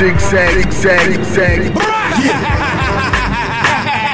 zigzag, zigzag, zigzag. Yeah.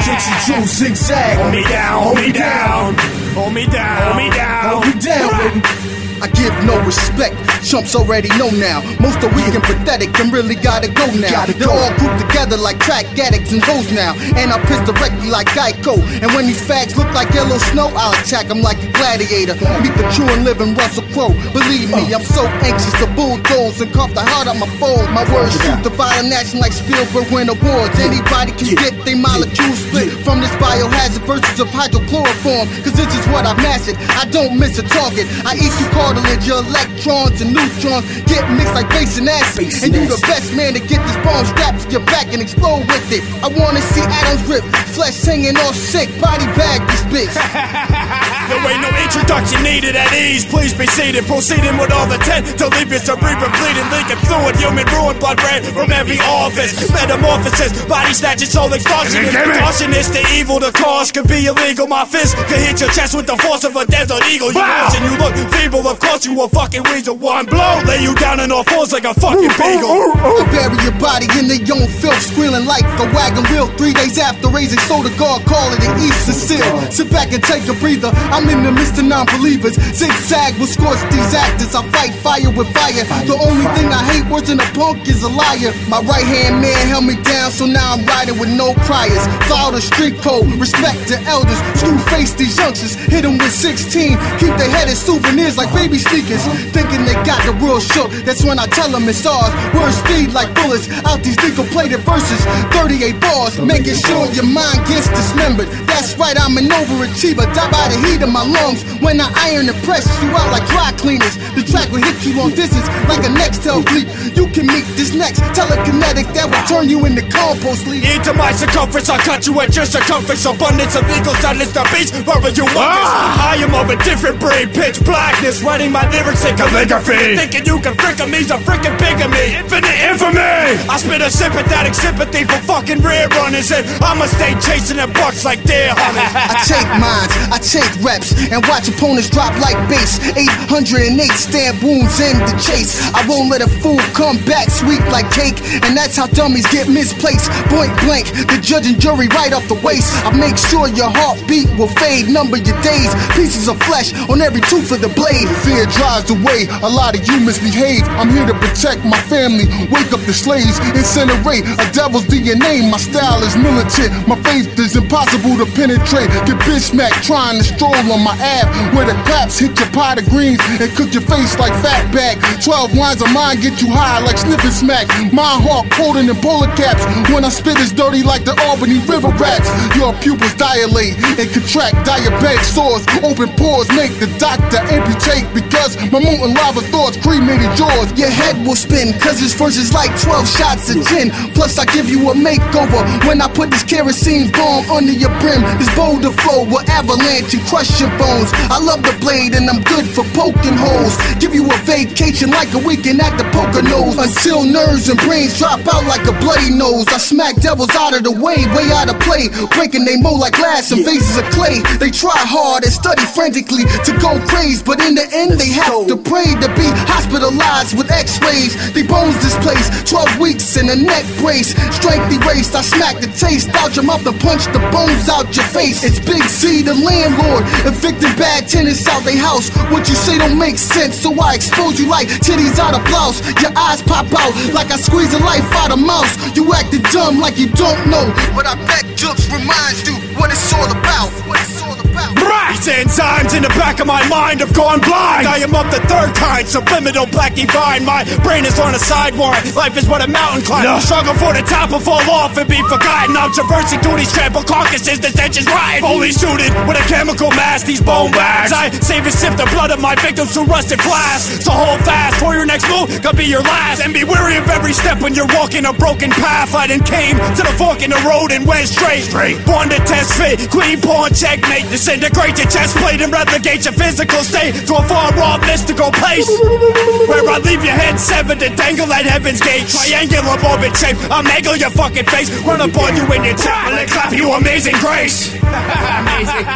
Juxi Drew, zigzag. Hold me down, hold me down. Hold me down, hold me down. Hold me down. I give no respect. Chumps already know now. Most are weak and pathetic and really gotta go now. They're all grouped together like crack addicts and hoes now. And I'm pissed directly like Geico. And when these fags look like yellow snow, I'll attack them like a gladiator. Meet the true and living Russell Crowe. Believe me, I'm so anxious to bulldoze and cough the heart out my fold. My words shoot the violent action like Spielberg win awards. Anybody can get their molecules split from this biohazard versus of hydrochloroform. Cause this is what I've mastered. I don't miss a target. I eat your cartilage, your electrons and neutrons get mixed like bass and acid. And you the best man to get this bomb strapped to your back and explode with it. I wanna see Adam's rip, flesh hanging all sick, body bag this bitch. There ain't no introduction needed at ease. Please be seated, proceeding with all the intent to leave your cerebrum bleeding, leaking fluid, human ruin, blood ran from every orifice. Metamorphosis, body snatching, soul exhaustion. Caution is the evil, the cause could be illegal. My fist could hit your chest with the force of a desert eagle. You and you look feeble, of course you a fucking weasel. One blow, lay you down in all fours like a fucking beagle. I bury your body in the young filth, squealing like a wagon wheel. 3 days after raising soda guard, call it an Easter seal. Sit back and take a breather. I'm in the midst of non-believers. Zigzag will scorch these actors. I fight fire with fire. The only thing I hate worse than a punk is a liar. My right hand man held me down, so now I'm riding with no priors. Follow the street code, respect the elders. Screw face these youngsters, hit them with 16. Keep their head as souvenirs like baby sneakers. Thinking they got the world shook, that's when I tell them it's ours. Words speed like bullets out these decoplated verses. 38 bars, making sure your mind gets dismembered. That's right, I'm an overachiever. Die by the heat of my lungs. When I iron and press you out like dry cleaners. The track will hit you on distance like a Nextel bleep. You can meet this next telekinetic that will turn you into compost leaf. Into my circumference, I'll cut you at your circumference. Abundance of eagles, silence the beast, wherever you want. I am of a different breed, pitch blackness, writing my lyrics in calligraphy. Thinking you can frick him, he's a frickin' bigamy. Infinite infamy! I spit a sympathetic sympathy for fucking rear runners, and I'ma stay chasing the bucks like deer hunters. I take minds, I take reps, and watch opponents drop like bass. 808 stab wounds in the chase. I won't let a fool come back sweet like cake, and that's how dummies get misplaced. Point blank, the judge and jury right off the waist. I make sure your heartbeat will fade, number your days. Pieces of flesh on every tooth of the blade. Fear drives away a lot of you misbehave. I'm here to protect my family, wake up the slaves, incinerate a devil's DNA. My style is militant, my faith is impossible to penetrate. Get Bismack trying to stroll on my ab, where the claps hit your pot of greens and cook your face like fat bag. 12 lines of mine get you high like sniffing smack. My heart colding in polar caps, when I spit is dirty like the Albany River rats. Your pupils dilate and contract, diabetic sores, open pores make the doctor amputate, because my molten lava thoughts cremated yours. Your head will spin, cause this verse is like 12 shots of gin. Plus I give you a makeover when I put this kerosene bomb under your brim. This boulder flow will avalanche and crush your bones. I love the blade and I'm good for poking holes. Give you a vacation like a weekend at the Poconos, until nerves and brains drop out like a bloody nose. I smack devils out of the way, way out of play, breaking they mold like glass and faces of clay. They try hard and study frantically to go crazy, but in the end they have to pray to be hospitalized with x-rays. They bones displaced, 12 weeks in a neck brace. Strength erased, I smack the taste out your mouth and punch the bones out your face. It's Big C, the landlord, evicting bad tenants out they house. What you say don't make sense, so I expose you like titties out of blouse. Your eyes pop out like I squeeze the life out of mouse. You acting dumb like you don't know, but I bet Juxi reminds you what it's all about. What it's all about. These enzymes in the back of my mind have gone blind. I am of the third kind, subliminal black divine. My brain is on a sidewind, life is what a mountain climb. Struggle for the top and fall off and be forgotten. I'm traversing through these trampled carcasses, the stenches ride. Fully suited with a chemical mask, these bone bags. I save and sip the blood of my victims through rusted flasks. So hold fast, for your next move could be your last. And be wary of every step when you're walking a broken path. I done came to the fork in the road and went straight. Born to test fit, queen pawn checkmate. Disintegrate your chest plate and relegate your physical state to a far-off mystical place, where I leave your head severed and dangle at heaven's gate. Triangular orbit shape, I'll mangle your fucking face, run up on you in your temple and clap you amazing grace. Amazing.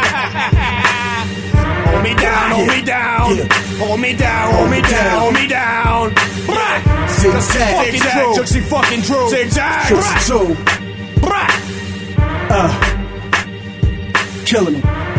Hold me down, hold me down. Hold me down, hold me down, hold me down. Zigzag, Juxi fucking Drew. Zigzag, Juxi Drew. Killing him.